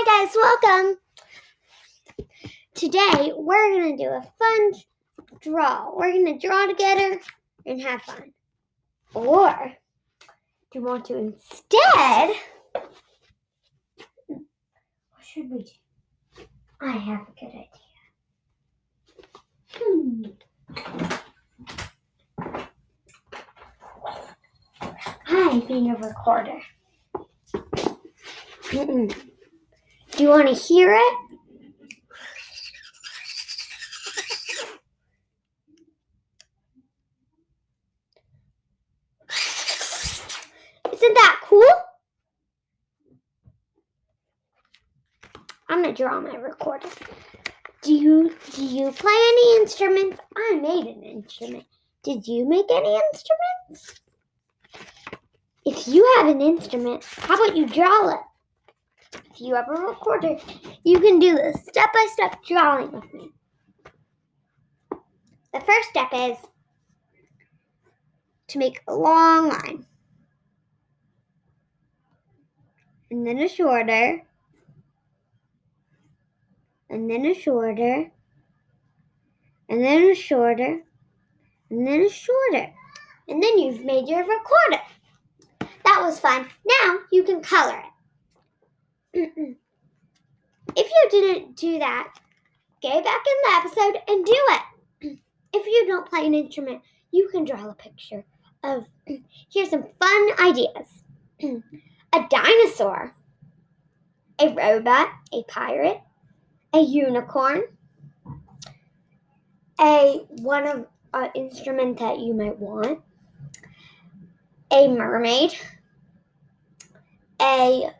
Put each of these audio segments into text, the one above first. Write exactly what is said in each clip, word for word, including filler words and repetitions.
Hi guys, welcome. Today we're gonna do a fun draw. We're gonna draw together and have fun. Or do you want to instead? What should we do? I have a good idea. Hmm. I'm being a recorder. Mm-mm. Do you want to hear it? Isn't that cool? I'm going to draw my recorder. Do you, do you play any instruments? I made an instrument. Did you make any instruments? If you have an instrument, how about you draw it? If you have a recorder, you can do this step-by-step drawing with me. The first step is to make a long line. And then a shorter. And then a shorter. And then a shorter. And then a shorter. And then you've made your recorder. That was fun. Now you can color it. Mm-mm. If you didn't do that, go back in the episode and do it. If you don't play an instrument, you can draw a picture of, here's some fun ideas. A dinosaur, a robot, a pirate, a unicorn, a one of an instrument that you might want, a mermaid, a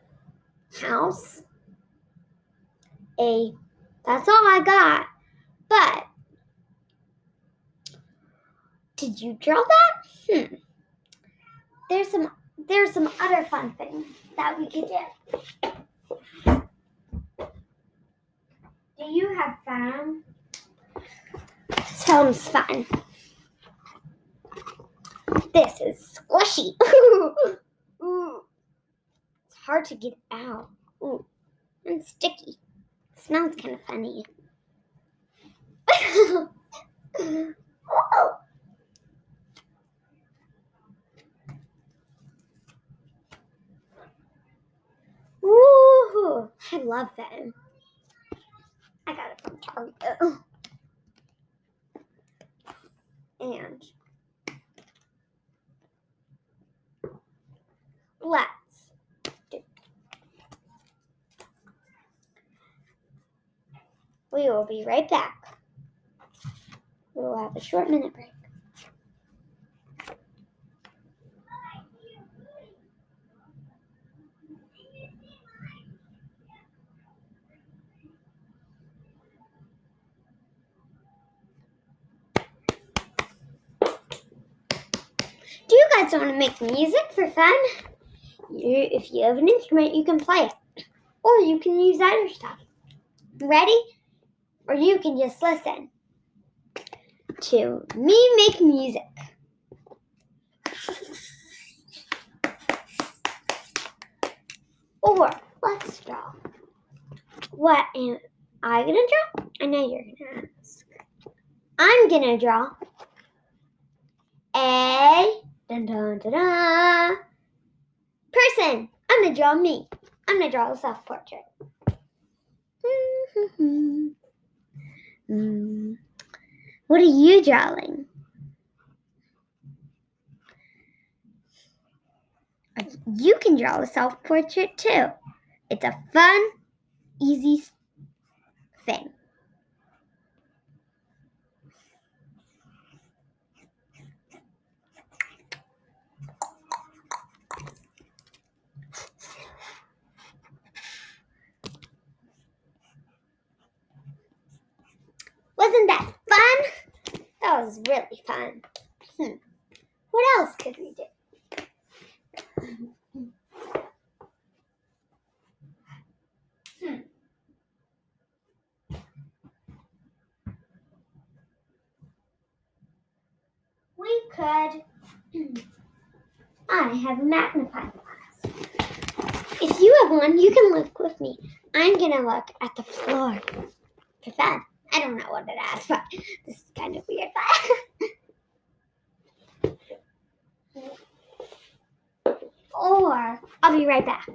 house, a, that's all I got, but did you draw that? Hmm. There's some, there's some other fun things that we could do. Do you have fun? Sounds fun. This is squishy. Ooh. Hard to get out. Ooh, and sticky. It smells kind of funny. Oh. Ooh, I love them. I got it from Target. And let's We will be right back. We will have a short minute break. Do you guys want to make music for fun? You, if you have an instrument, you can play it. Or you can use other stuff. Ready? Or you can just listen to me make music. Or let's draw. What am I gonna draw? I know you're gonna ask. I'm gonna draw a dun dun dun dun person. I'm gonna draw me. I'm gonna draw a self-portrait. Mm-hmm. Mm. What are you drawing? You can draw a self-portrait too. It's a fun, easy thing. Wasn't that fun? That was really fun. Hmm. What else could we do? Hmm. We could. I have a magnifying glass. If you have one, you can look with me. I'm going to look at the floor for that. I don't know what it is, but this is kind of weird. Or I'll be right back.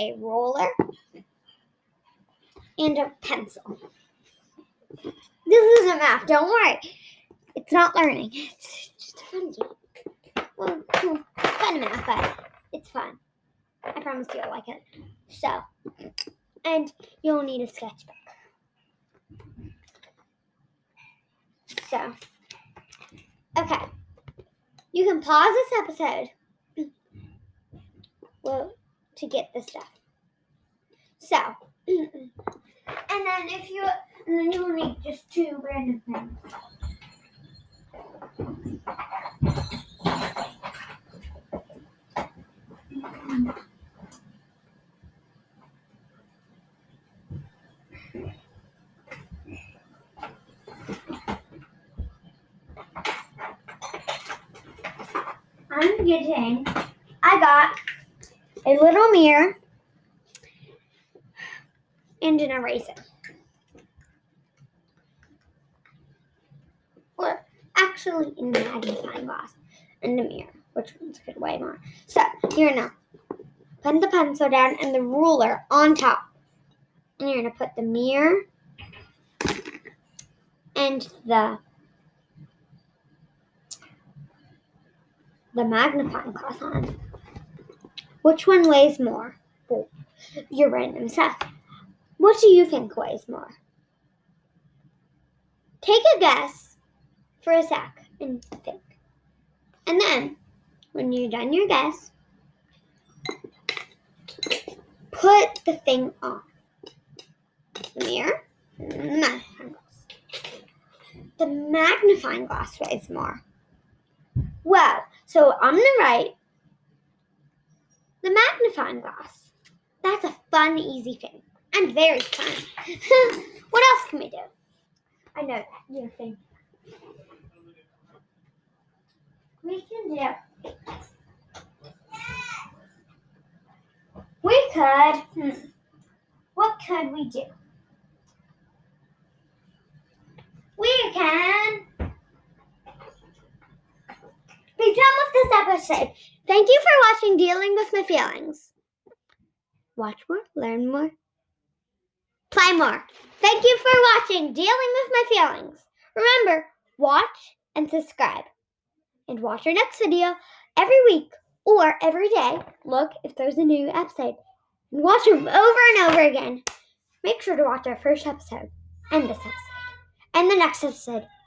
A roller and a pencil. This isn't math, don't worry. It's not learning. It's just a fun game. Well, it's fun math, but it's fun. I promise you'll like it. So, and you'll need a sketchbook. So, okay. You can pause this episode. Well, to get the stuff. So, and then if you, and then you'll need just two random things. I'm getting, I got a little mirror, and an eraser. Or actually a magnifying glass and a mirror, which one's good way more. So, you're going to put the pencil down and the ruler on top. And you're going to put the mirror and the, the magnifying glass on. Which one weighs more? Your random stuff. What do you think weighs more? Take a guess for a sec and think. And then, when you're done your guess, put the thing on. The mirror, magnifying glass. The magnifying glass weighs more. Well, so on the right, the magnifying glass. That's a fun, easy thing. And very fun. What else can we do? I know that. You're thinking. We can do. We could. Hmm, what could we do? We can. Be done with this episode. Thank you for watching Dealing with My Feelings. Watch more, learn more, play more. Thank you for watching Dealing with My Feelings. Remember, watch and subscribe. And watch our next video every week or every day. Look if there's a new episode. And watch them over and over again. Make sure to watch our first episode and this episode and the next episode.